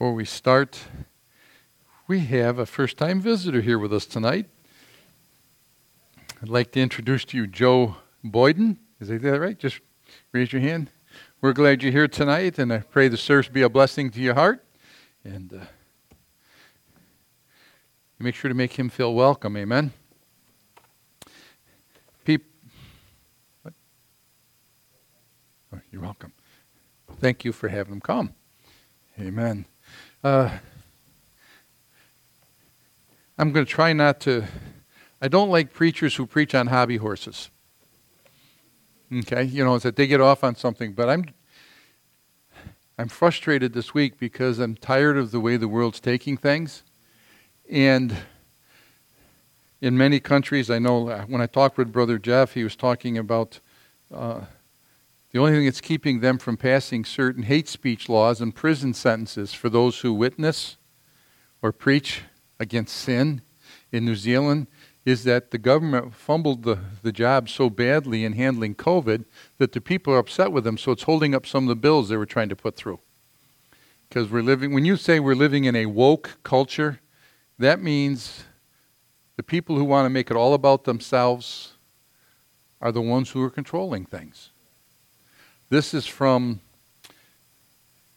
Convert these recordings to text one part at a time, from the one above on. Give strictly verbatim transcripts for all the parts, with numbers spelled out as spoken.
Before we start, we have a first-time visitor here with us tonight. I'd like to introduce to you Joe Boyden. Is that right? Just raise your hand. We're glad you're here tonight, and I pray the service be a blessing to your heart. And uh, make sure to make him feel welcome. Amen. Peep. What? Oh, you're welcome. Thank you for having him come. Amen. Uh, I'm going to try not to. I don't like preachers who preach on hobby horses. Okay, you know, it's that they get off on something. But I'm, I'm frustrated this week because I'm tired of the way the world's taking things, and in many countries, I know when I talked with Brother Jeff, he was talking about. Uh, The only thing that's keeping them from passing certain hate speech laws and prison sentences for those who witness or preach against sin in New Zealand is that the government fumbled the, the job so badly in handling COVID that the people are upset with them, so it's holding up some of the bills they were trying to put through. Because we're living, when you say we're living in a woke culture, that means the people who want to make it all about themselves are the ones who are controlling things. This is from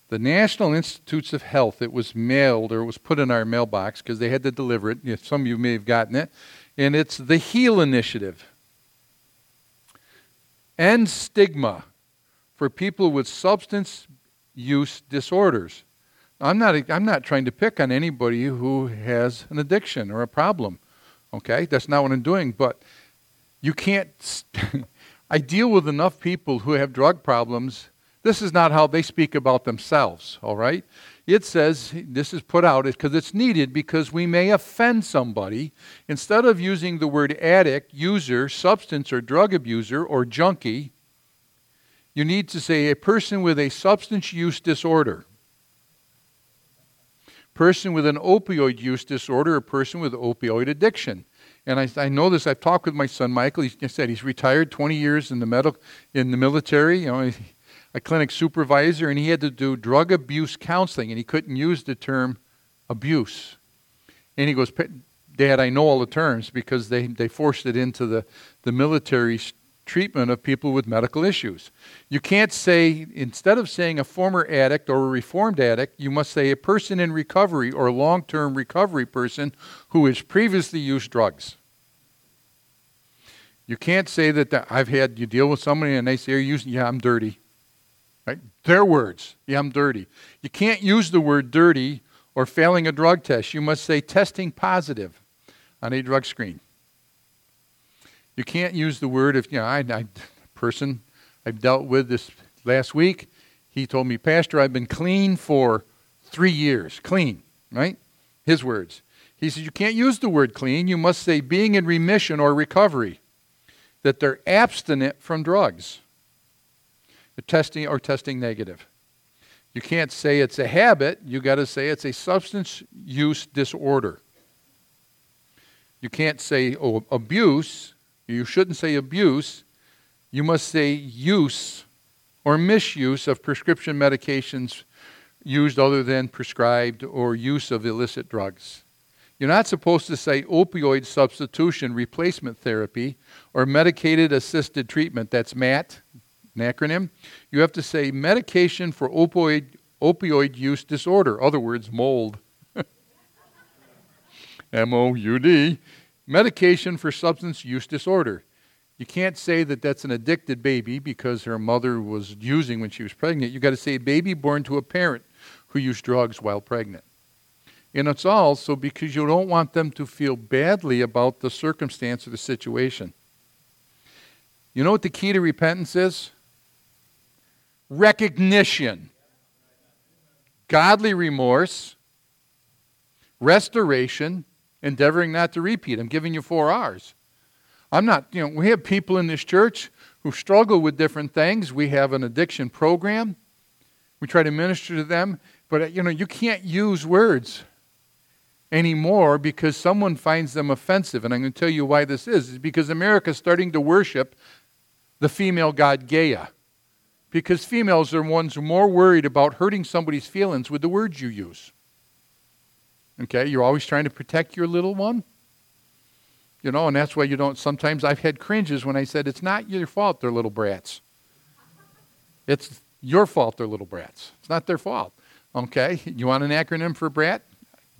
the National Institutes of Health. It was mailed, or it was put in our mailbox because they had to deliver it. Some of you may have gotten it. And it's the HEAL Initiative. End stigma for people with substance use disorders. I'm not, I'm not trying to pick on anybody who has an addiction or a problem. Okay? That's not what I'm doing. But you can't... St- I deal with enough people who have drug problems. This is not how they speak about themselves, all right? It says, this is put out because it's needed because we may offend somebody. Instead of using the word addict, user, substance, or drug abuser, or junkie, you need to say a person with a substance use disorder, person with an opioid use disorder, or person with opioid addiction. And I, I know this. I've talked with my son Michael. He said he's retired, twenty years in the medical, in the military. You know, a clinic supervisor, and he had to do drug abuse counseling, and he couldn't use the term abuse. And he goes, "Dad, I know all the terms because they, they forced it into the the military's treatment of people with medical issues. You can't say instead of saying a former addict or a reformed addict, you must say a person in recovery or long-term recovery person who has previously used drugs. You can't say that the, I've had you deal with somebody and they say, "Are you using?" "Yeah, I'm dirty." Right? Their words. "Yeah, I'm dirty." You can't use the word "dirty" or "failing a drug test." You must say "testing positive on a drug screen." You can't use the word if, you know, I, I person I've dealt with this last week, he told me, "Pastor, I've been clean for three years. Clean, right? His words. He says, "You can't use the word clean. You must say being in remission or recovery, that they're abstinent from drugs, they're testing or testing negative. You can't say it's a habit. You got to say it's a substance use disorder. You can't say oh, abuse. You shouldn't say abuse. You must say use or misuse of prescription medications used other than prescribed or use of illicit drugs. You're not supposed to say opioid substitution replacement therapy or medicated assisted treatment." That's M A T, an acronym. You have to say medication for opioid, opioid use disorder. Other words, mold. M O U D. Medication for substance use disorder. You can't say that that's an addicted baby because her mother was using when she was pregnant. You've got to say a baby born to a parent who used drugs while pregnant. And it's also because you don't want them to feel badly about the circumstance or the situation. You know what the key to repentance is? Recognition. Godly remorse. Restoration. Endeavoring not to repeat. I'm giving you four R's. I'm not, you know, we have people in this church who struggle with different things. We have an addiction program. We try to minister to them. But, you know, you can't use words anymore because someone finds them offensive. And I'm going to tell you why this is. It's because America is starting to worship the female god Gaia. because females are ones who are more worried about hurting somebody's feelings with the words you use. Okay, you're always trying to protect your little one. You know, and that's why you don't, sometimes I've had cringes when I said, it's not your fault they're little brats. It's your fault they're little brats. It's not their fault. Okay, you want an acronym for brat?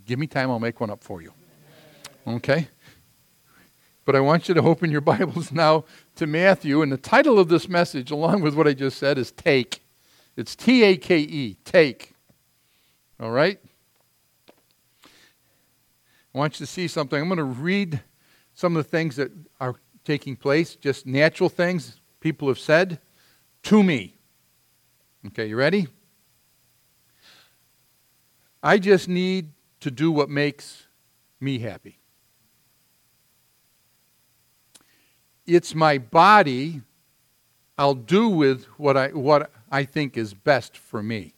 Give me time, I'll make one up for you. Okay? But I want you to open your Bibles now to Matthew, and the title of this message, along with what I just said, is Take. It's T A K E, take. All right? I want you to see something. I'm going to read some of the things that are taking place, just natural things people have said to me. Okay, you ready? I just need to do what makes me happy. It's my body. I'll do with what I what I think is best for me.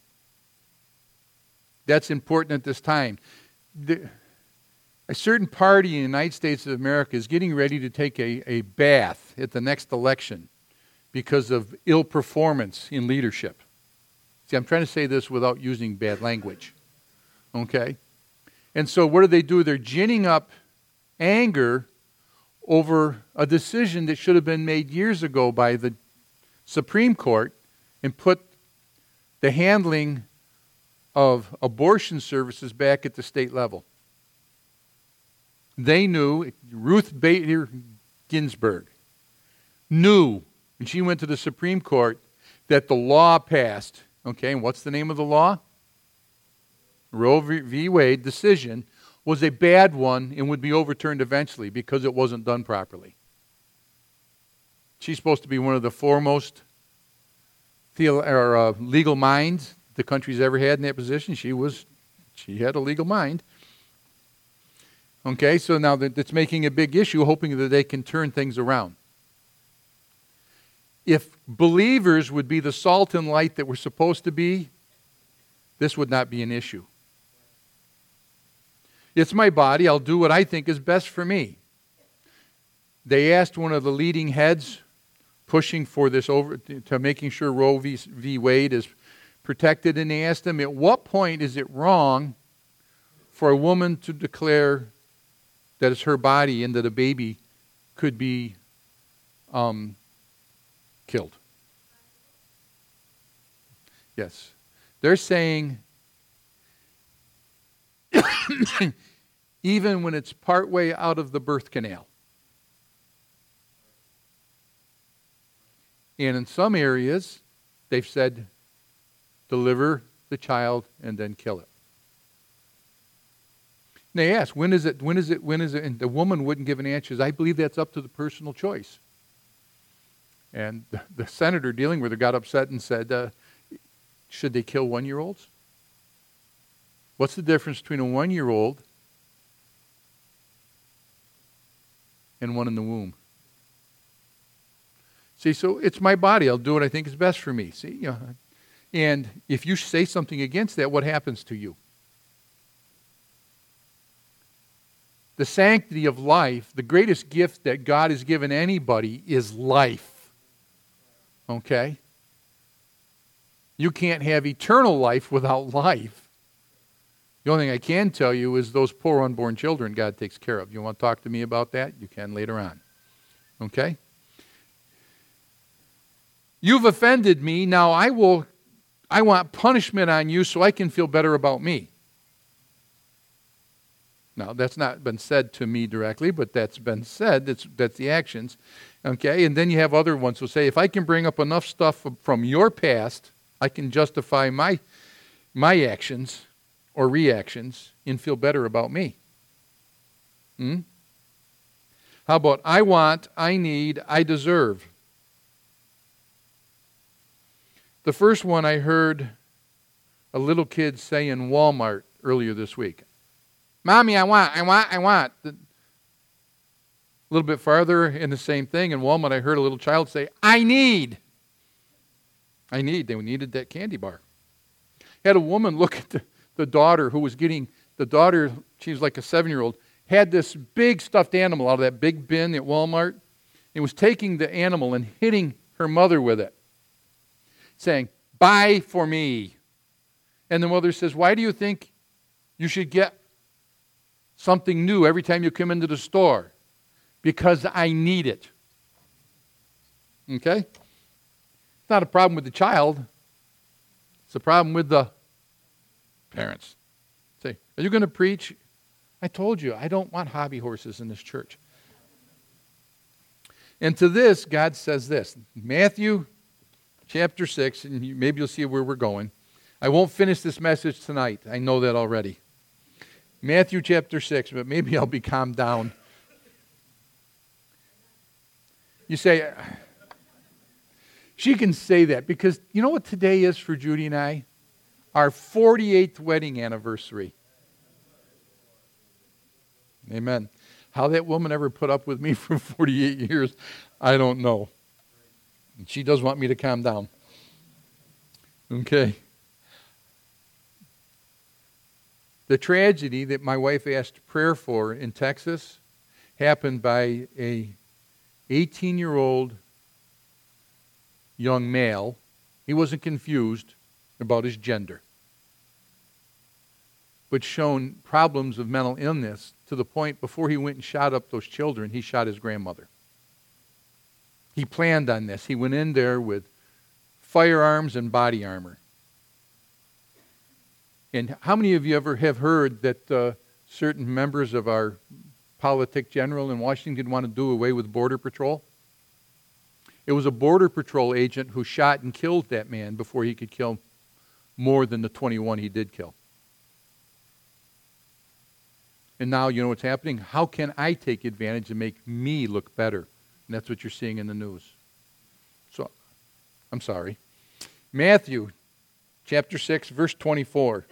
That's important at this time. The, A certain party in the United States of America is getting ready to take a, a bath at the next election because of ill performance in leadership. See, I'm trying to say this without using bad language. Okay? And so what do they do? They're ginning up anger over a decision that should have been made years ago by the Supreme Court and put the handling of abortion services back at the state level. They knew, Ruth Bader Ginsburg knew, and she went to the Supreme Court, that the law passed. Okay, and what's the name of the law? Roe v. Wade decision was a bad one and would be overturned eventually because it wasn't done properly. She's supposed to be one of the foremost theo- or, uh, legal minds the country's ever had in that position. She was, she had a legal mind. Okay, so now that it's making a big issue, hoping that they can turn things around. If believers would be the salt and light that we're supposed to be, this would not be an issue. It's my body. I'll do what I think is best for me. They asked one of the leading heads pushing for this over to making sure Roe v. Wade is protected, and they asked him, at what point is it wrong for a woman to declare that it's her body and that a baby could be um, killed? Yes. They're saying even when it's partway out of the birth canal. And in some areas, they've said deliver the child and then kill it. They asked, when is it, when is it, when is it, and the woman wouldn't give an answer. I believe that's up to the personal choice. And the, the senator dealing with her got upset and said, uh, should they kill one-year-olds? What's the difference between a one-year-old and one in the womb? See, so it's my body. I'll do what I think is best for me. See, you know, and if you say something against that, what happens to you? The sanctity of life, the greatest gift that God has given anybody is life. Okay? You can't have eternal life without life. The only thing I can tell you is those poor unborn children God takes care of. You want to talk to me about that? You can later on. Okay? You've offended me. Now I will, I want punishment on you so I can feel better about me. Now, that's not been said to me directly, but that's been said. That's, that's the actions. Okay, and then you have other ones who say, if I can bring up enough stuff from your past, I can justify my my actions or reactions and feel better about me. Hmm? How about, I want, I need, I deserve. The first one I heard a little kid say in Walmart earlier this week. Mommy, I want, I want, I want. A little bit farther in the same thing. In Walmart, I heard a little child say, I need. I need. They needed that candy bar. Had a woman look at the, the daughter who was getting, the daughter, she was like a seven-year-old, had this big stuffed animal out of that big bin at Walmart and was taking the animal and hitting her mother with it. saying, buy for me. And the mother says, why do you think you should get something new every time you come into the store? Because I need it. Okay? It's not a problem with the child. It's a problem with the parents. Say, are you going to preach? I told you, I don't want hobby horses in this church. And to this, God says this. Matthew chapter six, and you, maybe you'll see where we're going. I won't finish this message tonight. I know that already. Matthew chapter six, but maybe I'll be calmed down. You say, she can say that because you know what today is for Judy and I? Our forty-eighth wedding anniversary. Amen. How that woman ever put up with me for forty-eight years, I don't know. And she does want me to calm down. Okay. The tragedy that my wife asked prayer for in Texas happened by a eighteen-year-old young male. He wasn't confused about his gender, but shown problems of mental illness to the point before he went and shot up those children, he shot his grandmother. He planned on this. He went in there with firearms and body armor. And how many of you ever have heard that uh, certain members of our politic general in Washington want to do away with Border Patrol? It was a Border Patrol agent who shot and killed that man before he could kill more than the twenty-one he did kill. And now you know what's happening? How can I take advantage and make me look better? And that's what you're seeing in the news. So, I'm sorry. Matthew chapter six, verse twenty-four.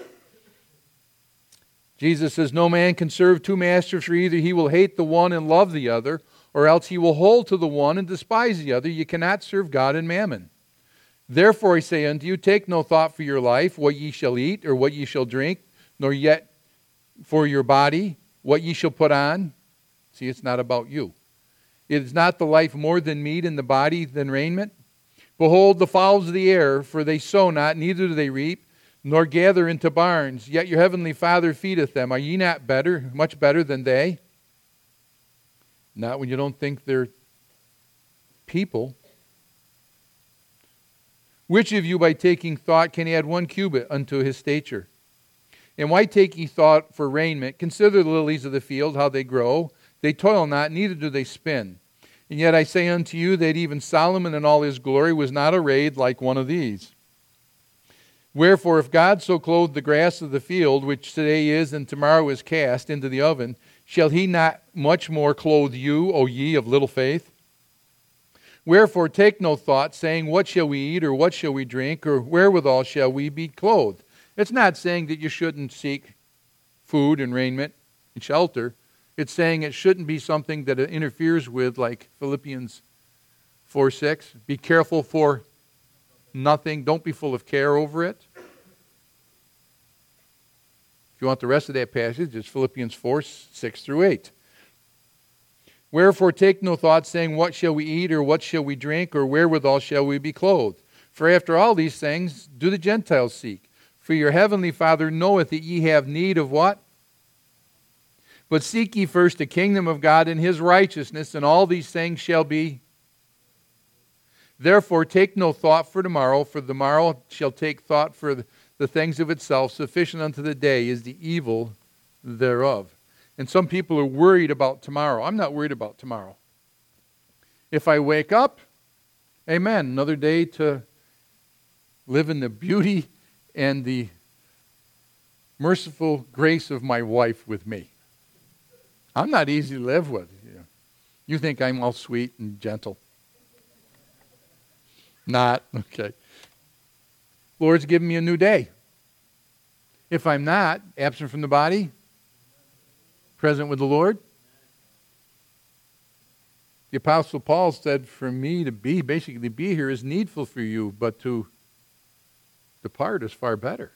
Jesus says, no man can serve two masters, for either he will hate the one and love the other, or else he will hold to the one and despise the other. You cannot serve God and mammon. Therefore I say unto you, take no thought for your life, what ye shall eat or what ye shall drink, nor yet for your body, what ye shall put on. See, it's not about you. It is not the life more than meat, and the body than raiment? Behold, the fowls of the air, for they sow not, neither do they reap, nor gather into barns. Yet your heavenly Father feedeth them. Are ye not better, much better than they? Not when you don't think they're people. Which of you by taking thought can add one cubit unto his stature? And why take ye thought for raiment? Consider the lilies of the field, how they grow. They toil not, neither do they spin. And yet I say unto you that even Solomon in all his glory was not arrayed like one of these. Wherefore, if God so clothed the grass of the field, which today is and tomorrow is cast into the oven, shall he not much more clothe you, O ye of little faith? Wherefore, take no thought, saying, what shall we eat, or what shall we drink, or wherewithal shall we be clothed? It's not saying that you shouldn't seek food and raiment and shelter. It's saying it shouldn't be something that it interferes with, like Philippians four six. Be careful for nothing. Don't be full of care over it. If you want the rest of that passage, it's Philippians four, six through eight. Wherefore take no thought, saying, what shall we eat, or what shall we drink, or wherewithal shall we be clothed? For after all these things do the Gentiles seek. For your heavenly Father knoweth that ye have need of what? But seek ye first the kingdom of God and his righteousness, and all these things shall be. Therefore take no thought for tomorrow, for the morrow shall take thought for the things of itself. Sufficient unto the day is the evil thereof. And some people are worried about tomorrow. I'm not worried about tomorrow. If I wake up, amen, another day to live in the beauty and the merciful grace of my wife with me. I'm not easy to live with. You think I'm all sweet and gentle. Not. Okay. Lord's given me a new day. If I'm not, absent from the body, present with the Lord. The Apostle Paul said, for me to be, basically be here is needful for you, but to depart is far better.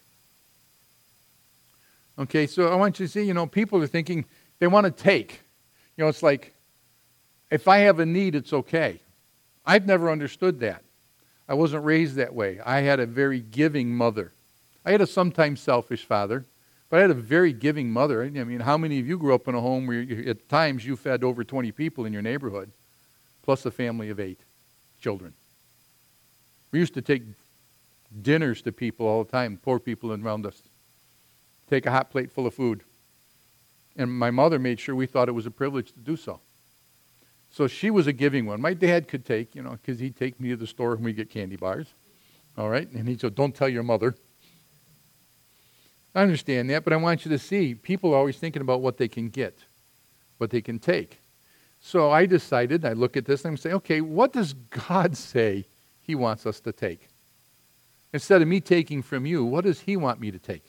Okay, so I want you to see, you know, people are thinking, they want to take. You know, it's like, if I have a need, it's okay. I've never understood that. I wasn't raised that way. I had a very giving mother. I had a sometimes selfish father, but I had a very giving mother. I mean, how many of you grew up in a home where you, at times you fed over twenty people in your neighborhood, plus a family of eight children? We used to take dinners to people all the time, poor people around us. Take a hot plate full of food. And my mother made sure we thought it was a privilege to do so. So she was a giving one. My dad could take, you know, because he'd take me to the store and we'd get candy bars. All right? And he'd say, don't tell your mother. I understand that, but I want you to see, people are always thinking about what they can get, what they can take. So I decided, I look at this and I say, okay, what does God say He wants us to take? Instead of me taking from you, what does He want me to take?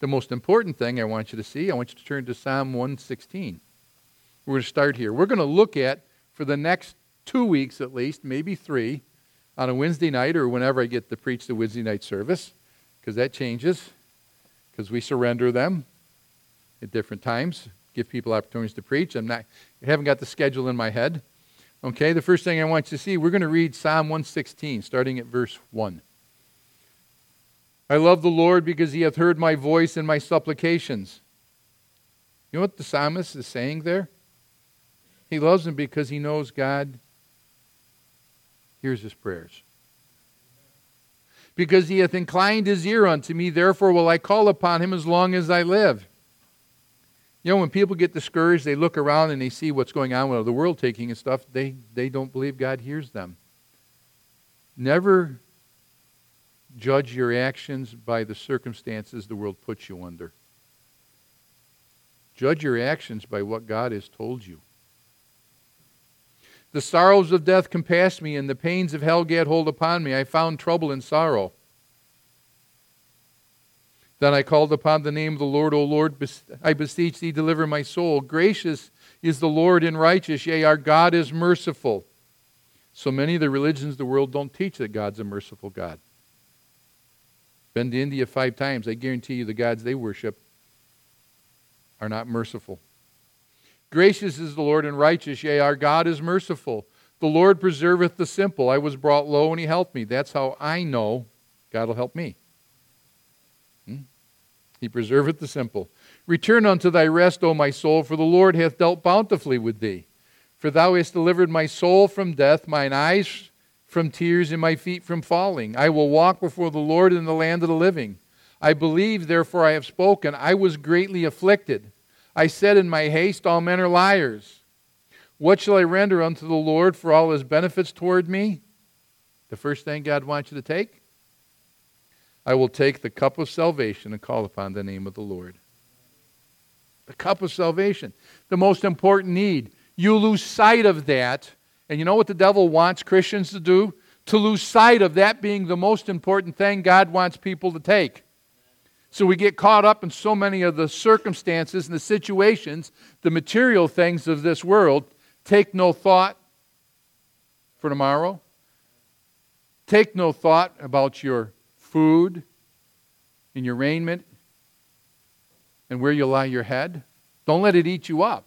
The most important thing I want you to see, I want you to turn to Psalm one sixteen. We're going to start here. We're going to look at, for the next two weeks at least, maybe three, on a Wednesday night or whenever I get to preach the Wednesday night service, because that changes, because we surrender them at different times, give people opportunities to preach. I'm not, I haven't got the schedule in my head. Okay, the first thing I want you to see, we're going to read Psalm one sixteen, starting at verse one. I love the Lord because He hath heard my voice and my supplications. You know what the psalmist is saying there? He loves him because he knows God hears his prayers. Because He hath inclined His ear unto me, therefore will I call upon Him as long as I live. You know, when people get discouraged, they look around and they see what's going on with the world taking and stuff. They, they don't believe God hears them. Never judge your actions by the circumstances the world puts you under. Judge your actions by what God has told you. The sorrows of death compassed me, and the pains of hell get hold upon me. I found trouble and sorrow. Then I called upon the name of the Lord. O Lord, I beseech Thee, deliver my soul. Gracious is the Lord and righteous. Yea, our God is merciful. So many of the religions of the world don't teach that God's a merciful God. Been to India five times. I guarantee you the gods they worship are not merciful. Gracious is the Lord and righteous, yea, our God is merciful. The Lord preserveth the simple. I was brought low and He helped me. That's how I know God will help me. Hmm? He preserveth the simple. Return unto thy rest, O my soul, for the Lord hath dealt bountifully with thee. For thou hast delivered my soul from death, mine eyes from tears, and my feet from falling. I will walk before the Lord in the land of the living. I believe, therefore I have spoken. I was greatly afflicted. I said in my haste, all men are liars. What shall I render unto the Lord for all His benefits toward me? The first thing God wants you to take? I will take the cup of salvation and call upon the name of the Lord. The cup of salvation. The most important need. You lose sight of that. And you know what the devil wants Christians to do? To lose sight of that being the most important thing God wants people to take. So we get caught up in so many of the circumstances and the situations, the material things of this world. Take no thought for tomorrow. Take no thought about your food and your raiment and where you lie your head. Don't let it eat you up.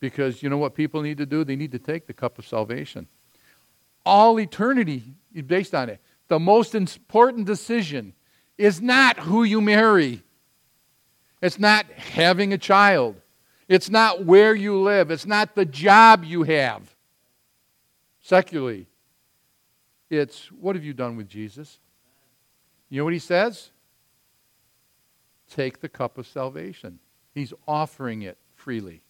Because you know what people need to do? They need to take the cup of salvation. All eternity is based on it. The most important decision is not who you marry. It's not having a child. It's not where you live. It's not the job you have. Secularly, it's what have you done with Jesus? You know what He says? Take the cup of salvation. He's offering it freely.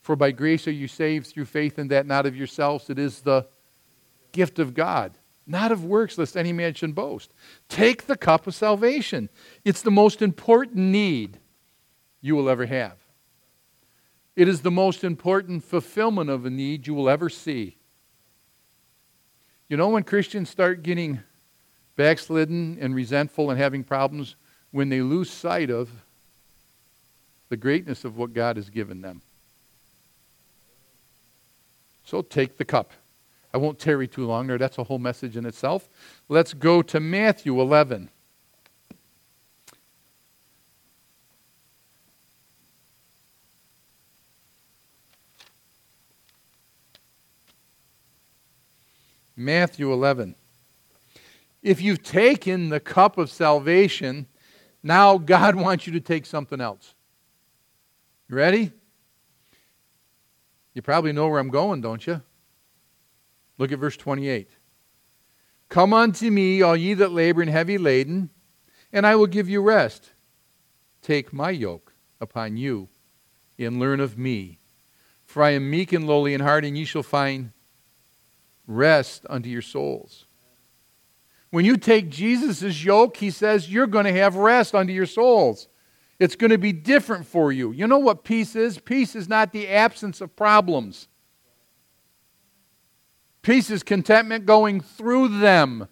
For by grace are you saved through faith, and that not of yourselves. It is the gift of God, not of works, lest any man should boast. Take the cup of salvation. It's the most important need you will ever have. It is the most important fulfillment of a need you will ever see. You know, when Christians start getting backslidden and resentful and having problems, when they lose sight of the greatness of what God has given them. So take the cup. I won't tarry too long there. That's a whole message in itself. Let's go to Matthew eleven. Matthew eleven. If you've taken the cup of salvation, now God wants you to take something else. You ready? You probably know where I'm going, don't you? Look at verse twenty-eight. Come unto me, all ye that labor and heavy laden, and I will give you rest. Take my yoke upon you, and learn of me. For I am meek and lowly in heart, and ye shall find rest unto your souls. When you take Jesus' yoke, he says, you're going to have rest unto your souls. It's going to be different for you. You know what peace is? Peace is not the absence of problems. Peace is contentment going through them.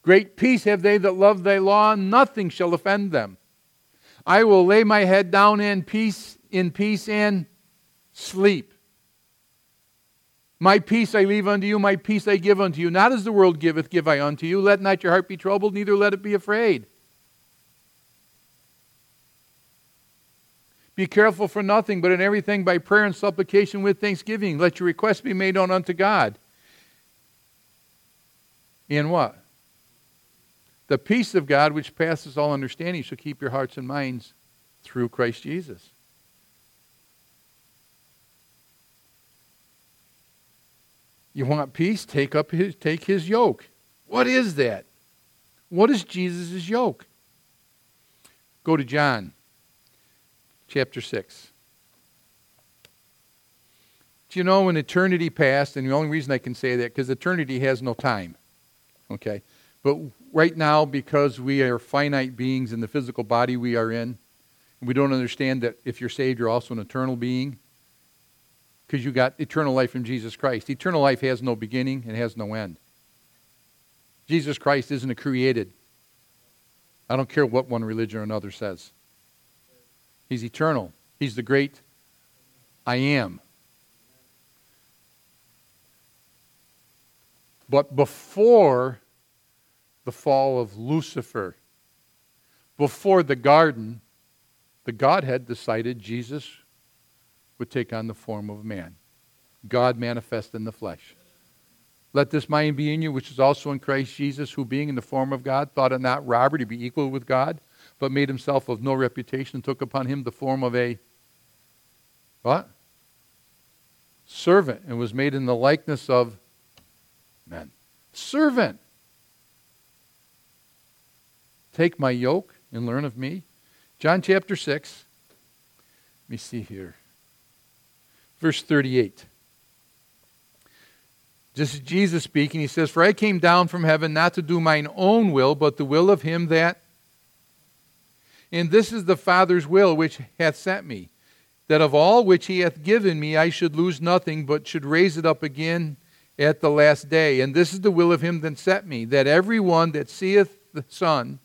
Great peace have they that love thy law, nothing shall offend them. I will lay my head down in peace, in peace and sleep. My peace I leave unto you, my peace I give unto you. Not as the world giveth, give I unto you. Let not your heart be troubled, neither let it be afraid. Be careful for nothing, but in everything by prayer and supplication with thanksgiving. Let your requests be made known unto God. In what? The peace of God which passes all understanding shall keep your hearts and minds through Christ Jesus. You want peace? Take up his, take his yoke. What is that? What is Jesus' yoke? Go to John. Chapter six. Do you know, when eternity passed, and the only reason I can say that, because eternity has no time. Okay? But right now, because we are finite beings in the physical body we are in, and we don't understand that if you're saved, you're also an eternal being, because you got eternal life from Jesus Christ. Eternal life has no beginning and has no end. Jesus Christ isn't a created. I don't care what one religion or another says. He's eternal. He's the great I am. But before the fall of Lucifer, before the garden, the Godhead decided Jesus would take on the form of man. God manifest in the flesh. Let this mind be in you, which is also in Christ Jesus, who being in the form of God, thought it not robbery to be equal with God, but made himself of no reputation, and took upon him the form of a what? Servant, and was made in the likeness of men. Servant. Take my yoke and learn of me. John chapter six. Let me see here. Verse thirty-eight. This is Jesus speaking. He says, for I came down from heaven not to do mine own will, but the will of him that... And this is the Father's will which hath sent me, that of all which he hath given me I should lose nothing, but should raise it up again at the last day. And this is the will of him that sent me, that every one that seeth the Son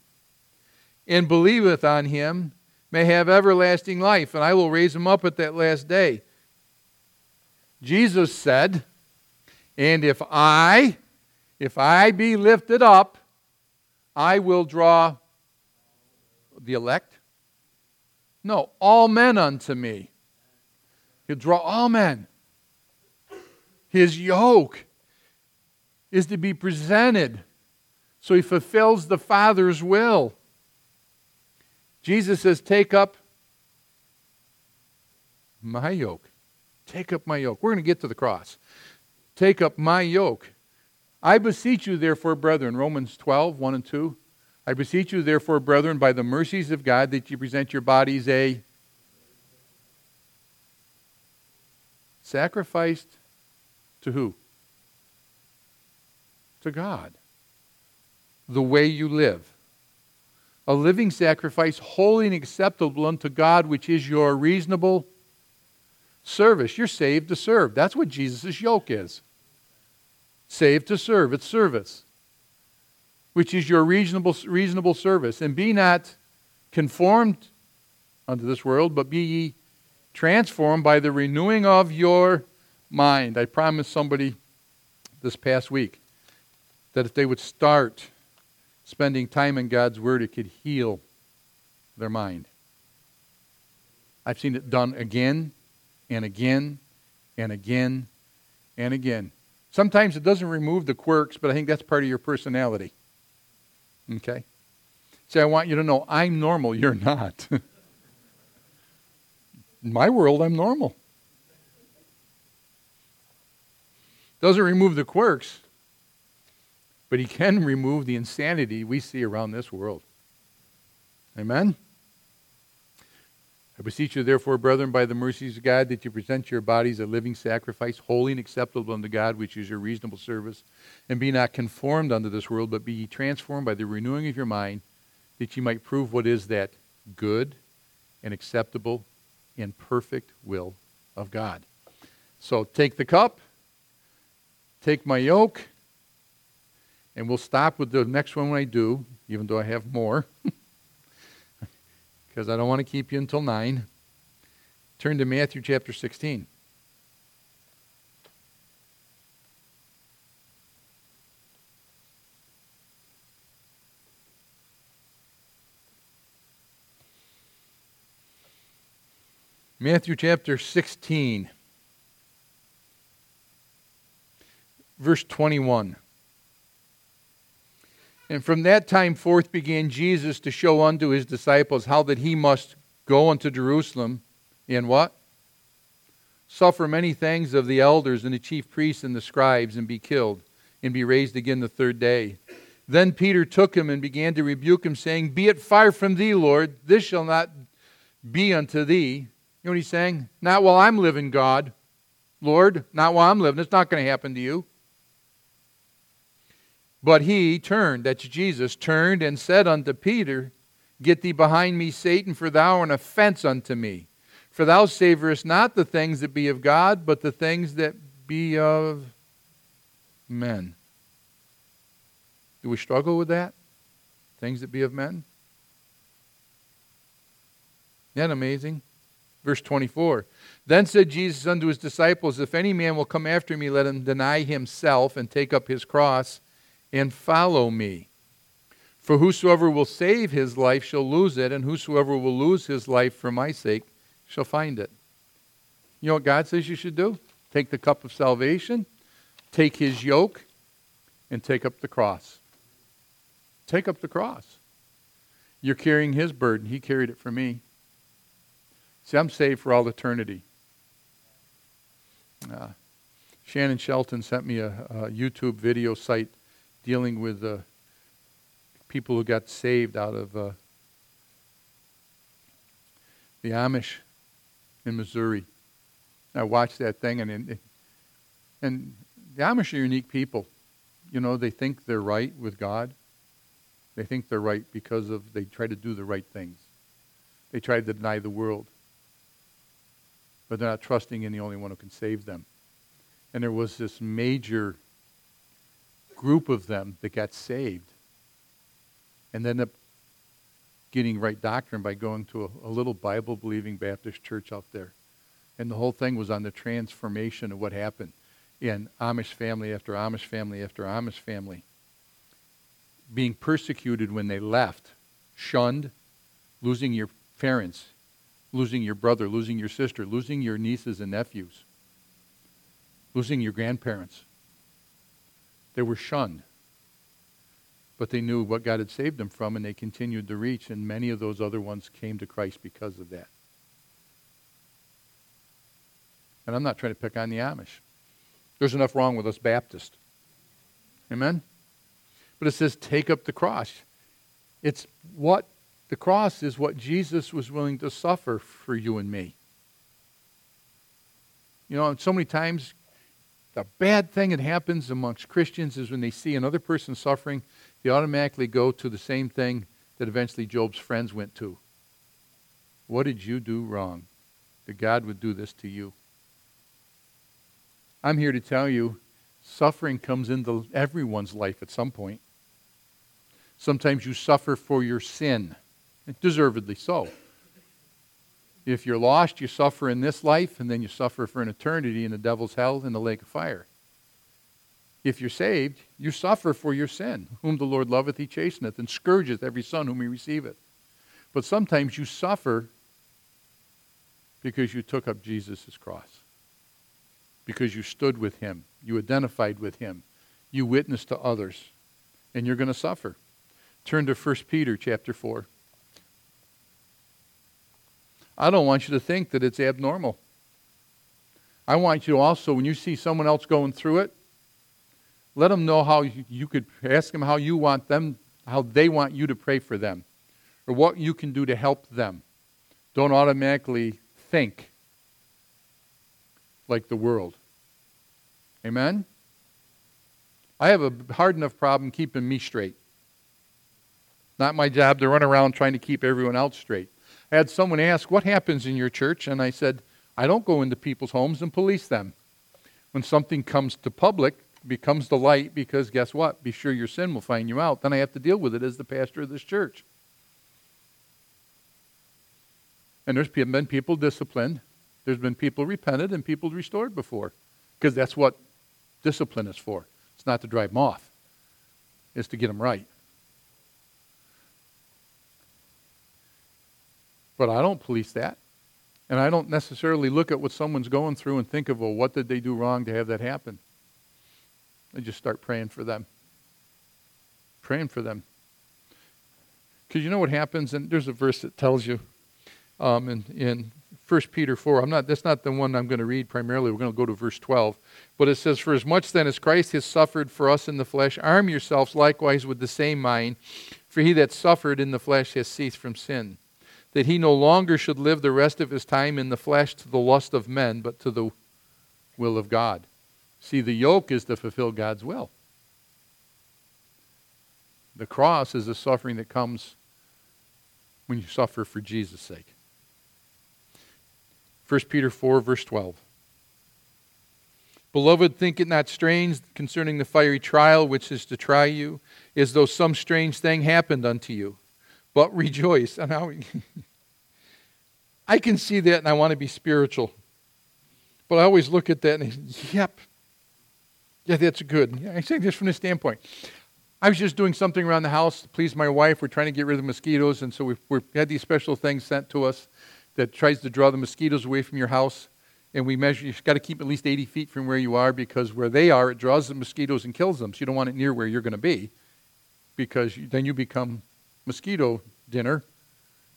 and believeth on him may have everlasting life, and I will raise him up at that last day. Jesus said, and if I, if I be lifted up, I will draw the elect? No, all men unto me. He'll draw all men. His yoke is to be presented, so he fulfills the Father's will. Jesus says, take up my yoke. Take up my yoke. We're going to get to the cross. Take up my yoke. I beseech you, therefore, brethren, Romans twelve, one and two, I beseech you, therefore, brethren, by the mercies of God, that you present your bodies a sacrificed to who? To God. The way you live. A living sacrifice, holy and acceptable unto God, which is your reasonable service. You're saved to serve. That's what Jesus' yoke is. Saved to serve. It's service. Which is your reasonable reasonable service. And be not conformed unto this world, but be ye transformed by the renewing of your mind. I promised somebody this past week that if they would start spending time in God's Word, it could heal their mind. I've seen it done again and again and again and again. Sometimes it doesn't remove the quirks, but I think that's part of your personality. Okay? See, I want you to know, I'm normal, you're not. In my world, I'm normal. Doesn't remove the quirks, but he can remove the insanity we see around this world. Amen? I beseech you, therefore, brethren, by the mercies of God, that you present your bodies a living sacrifice, holy and acceptable unto God, which is your reasonable service. And be not conformed unto this world, but be ye transformed by the renewing of your mind, that ye might prove what is that good and acceptable and perfect will of God. So take the cup, take my yoke, and we'll stop with the next one when I do, even though I have more. Because I don't want to keep you until nine. Turn to Matthew chapter sixteen. Matthew chapter sixteen, verse twenty-one. And from that time forth began Jesus to show unto his disciples how that he must go unto Jerusalem and what? Suffer many things of the elders and the chief priests and the scribes, and be killed, and be raised again the third day. Then Peter took him and began to rebuke him, saying, Be it far from thee, Lord, this shall not be unto thee. You know what he's saying? Not while I'm living, God. Lord, not while I'm living. It's not going to happen to you. But he turned, that's Jesus, turned and said unto Peter, Get thee behind me, Satan, for thou art an offense unto me. For thou savorest not the things that be of God, but the things that be of men. Do we struggle with that? Things that be of men? Isn't that amazing? Verse twenty-four. Then said Jesus unto his disciples, If any man will come after me, let him deny himself and take up his cross and follow me. For whosoever will save his life shall lose it, and whosoever will lose his life for my sake shall find it. You know what God says you should do? Take the cup of salvation, take his yoke, and take up the cross. Take up the cross. You're carrying his burden. He carried it for me. See, I'm saved for all eternity. Uh, Shannon Shelton sent me a, a YouTube video site dealing with uh, people who got saved out of uh, the Amish in Missouri. I watched that thing, and and the Amish are unique people. You know, they think they're right with God. They think they're right because of they try to do the right things. They try to deny the world, but they're not trusting in the only one who can save them. And there was this major group of them that got saved and ended up getting right doctrine by going to a, a little Bible-believing Baptist church out there. And the whole thing was on the transformation of what happened in Amish family after Amish family after Amish family. Being persecuted when they left, shunned, losing your parents, losing your brother, losing your sister, losing your nieces and nephews, losing your grandparents. They were shunned, but they knew what God had saved them from, and they continued to reach, and many of those other ones came to Christ because of that. And I'm not trying to pick on the Amish. There's enough wrong with us Baptists. Amen? But it says, take up the cross. It's what the cross is what Jesus was willing to suffer for you and me. You know, so many times, the bad thing that happens amongst Christians is when they see another person suffering, they automatically go to the same thing that eventually Job's friends went to. What did you do wrong that God would do this to you? I'm here to tell you, suffering comes into everyone's life at some point. Sometimes you suffer for your sin, deservedly so. If you're lost, you suffer in this life, and then you suffer for an eternity in the devil's hell and the lake of fire. If you're saved, you suffer for your sin. Whom the Lord loveth, he chasteneth, and scourgeth every son whom he receiveth. But sometimes you suffer because you took up Jesus' cross. because you stood with him. You identified with him. You witnessed to others. And you're going to suffer. Turn to First Peter chapter four. I don't want you to think that it's abnormal. I want you to also, when you see someone else going through it, let them know how you, you could ask them how you want them, how they want you to pray for them, or what you can do to help them. Don't automatically think like the world. Amen? I have a hard enough problem keeping me straight. Not my job to run around trying to keep everyone else straight. I had someone ask, what happens in your church? And I said, I don't go into people's homes and police them. When something comes to public, it becomes the light, because guess what? Be sure your sin will find you out. Then I have to deal with it as the pastor of this church. And there's been people disciplined. There's been people repented and people restored before, because that's what discipline is for. It's not to drive them off. It's to get them right. But I don't police that. And I don't necessarily look at what someone's going through and think of, well, what did they do wrong to have that happen? I just start praying for them. Praying for them. Because you know what happens? And there's a verse that tells you um, in, in First Peter four. I'm not. That's not the one I'm going to read primarily. We're going to go to verse twelve. But it says, for as much then as Christ has suffered for us in the flesh, arm yourselves likewise with the same mind. For he that suffered in the flesh has ceased from sin, that he no longer should live the rest of his time in the flesh to the lust of men, but to the will of God. See, the yoke is to fulfill God's will. The cross is the suffering that comes when you suffer for Jesus' sake. First Peter four, verse twelve. Beloved, think it not strange concerning the fiery trial which is to try you, as though some strange thing happened unto you. But rejoice. And how I can see that, and I want to be spiritual. But I always look at that and yep. Yeah, that's good. I say this from this standpoint. I was just doing something around the house to please my wife. We're trying to get rid of the mosquitoes, and so we we had these special things sent to us that tries to draw the mosquitoes away from your house. And we measure, you've got to keep at least eighty feet from where you are, because where they are, it draws the mosquitoes and kills them. So you don't want it near where you're going to be, because you, then you become mosquito dinner,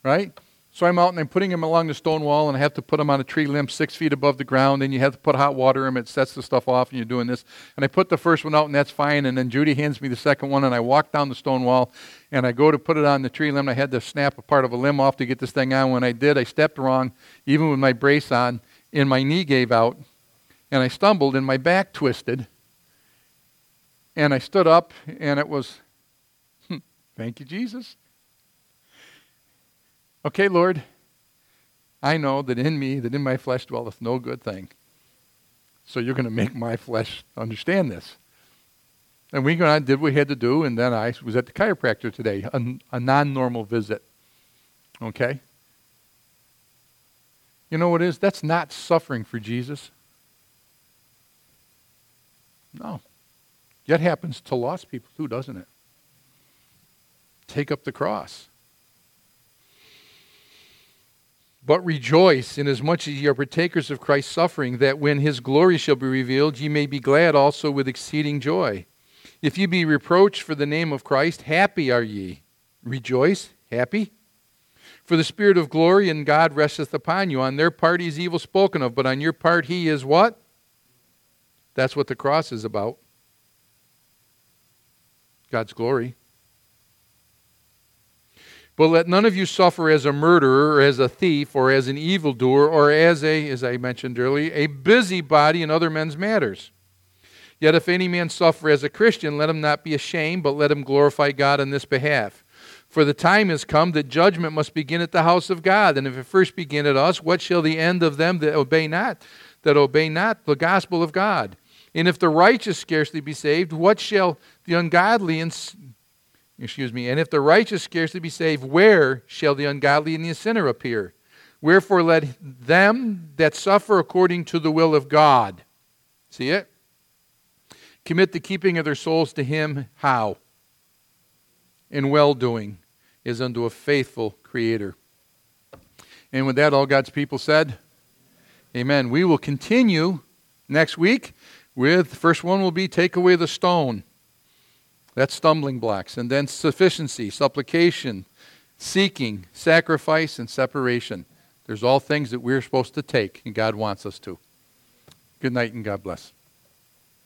right? So I'm out and I'm putting them along the stone wall, and I have to put them on a tree limb six feet above the ground, and you have to put hot water in them. It sets the stuff off, and you're doing this. And I put the first one out, and that's fine, and then Judy hands me the second one, and I walk down the stone wall, and I go to put it on the tree limb. I had to snap a part of a limb off to get this thing on. When I did, I stepped wrong, even with my brace on, and my knee gave out, and I stumbled, and my back twisted, and I stood up, and it was, thank you, Jesus. Okay, Lord, I know that in me, that in my flesh dwelleth no good thing. So you're going to make my flesh understand this. And we went on, did what we had to do, and then I was at the chiropractor today, a, a non-normal visit. Okay? You know what it is? That's not suffering for Jesus. No. That happens to lost people too, doesn't it? Take up the cross. But rejoice, inasmuch as ye are partakers of Christ's suffering, that when his glory shall be revealed, ye may be glad also with exceeding joy. If ye be reproached for the name of Christ, happy are ye. Rejoice, happy. For the Spirit of glory in God resteth upon you. On their part he is evil spoken of, but on your part he is what? That's what the cross is about. God's glory. But let none of you suffer as a murderer, or as a thief, or as an evildoer, or as a, as I mentioned earlier, a busybody in other men's matters. Yet if any man suffer as a Christian, let him not be ashamed, but let him glorify God on this behalf. For the time has come that judgment must begin at the house of God. And if it first begin at us, what shall the end of them that obey not, that obey not the gospel of God? And if the righteous scarcely be saved, what shall the ungodly and Excuse me. And if the righteous scarcely be saved, where shall the ungodly and the sinner appear? Wherefore let them that suffer according to the will of God. See it? Commit the keeping of their souls to him. How? In well-doing, as unto a faithful Creator. And with that, all God's people said, amen. We will continue next week with, first one will be take away the stone. That's stumbling blocks. And then sufficiency, supplication, seeking, sacrifice, and separation. There's all things that we're supposed to take, and God wants us to. Good night, and God bless.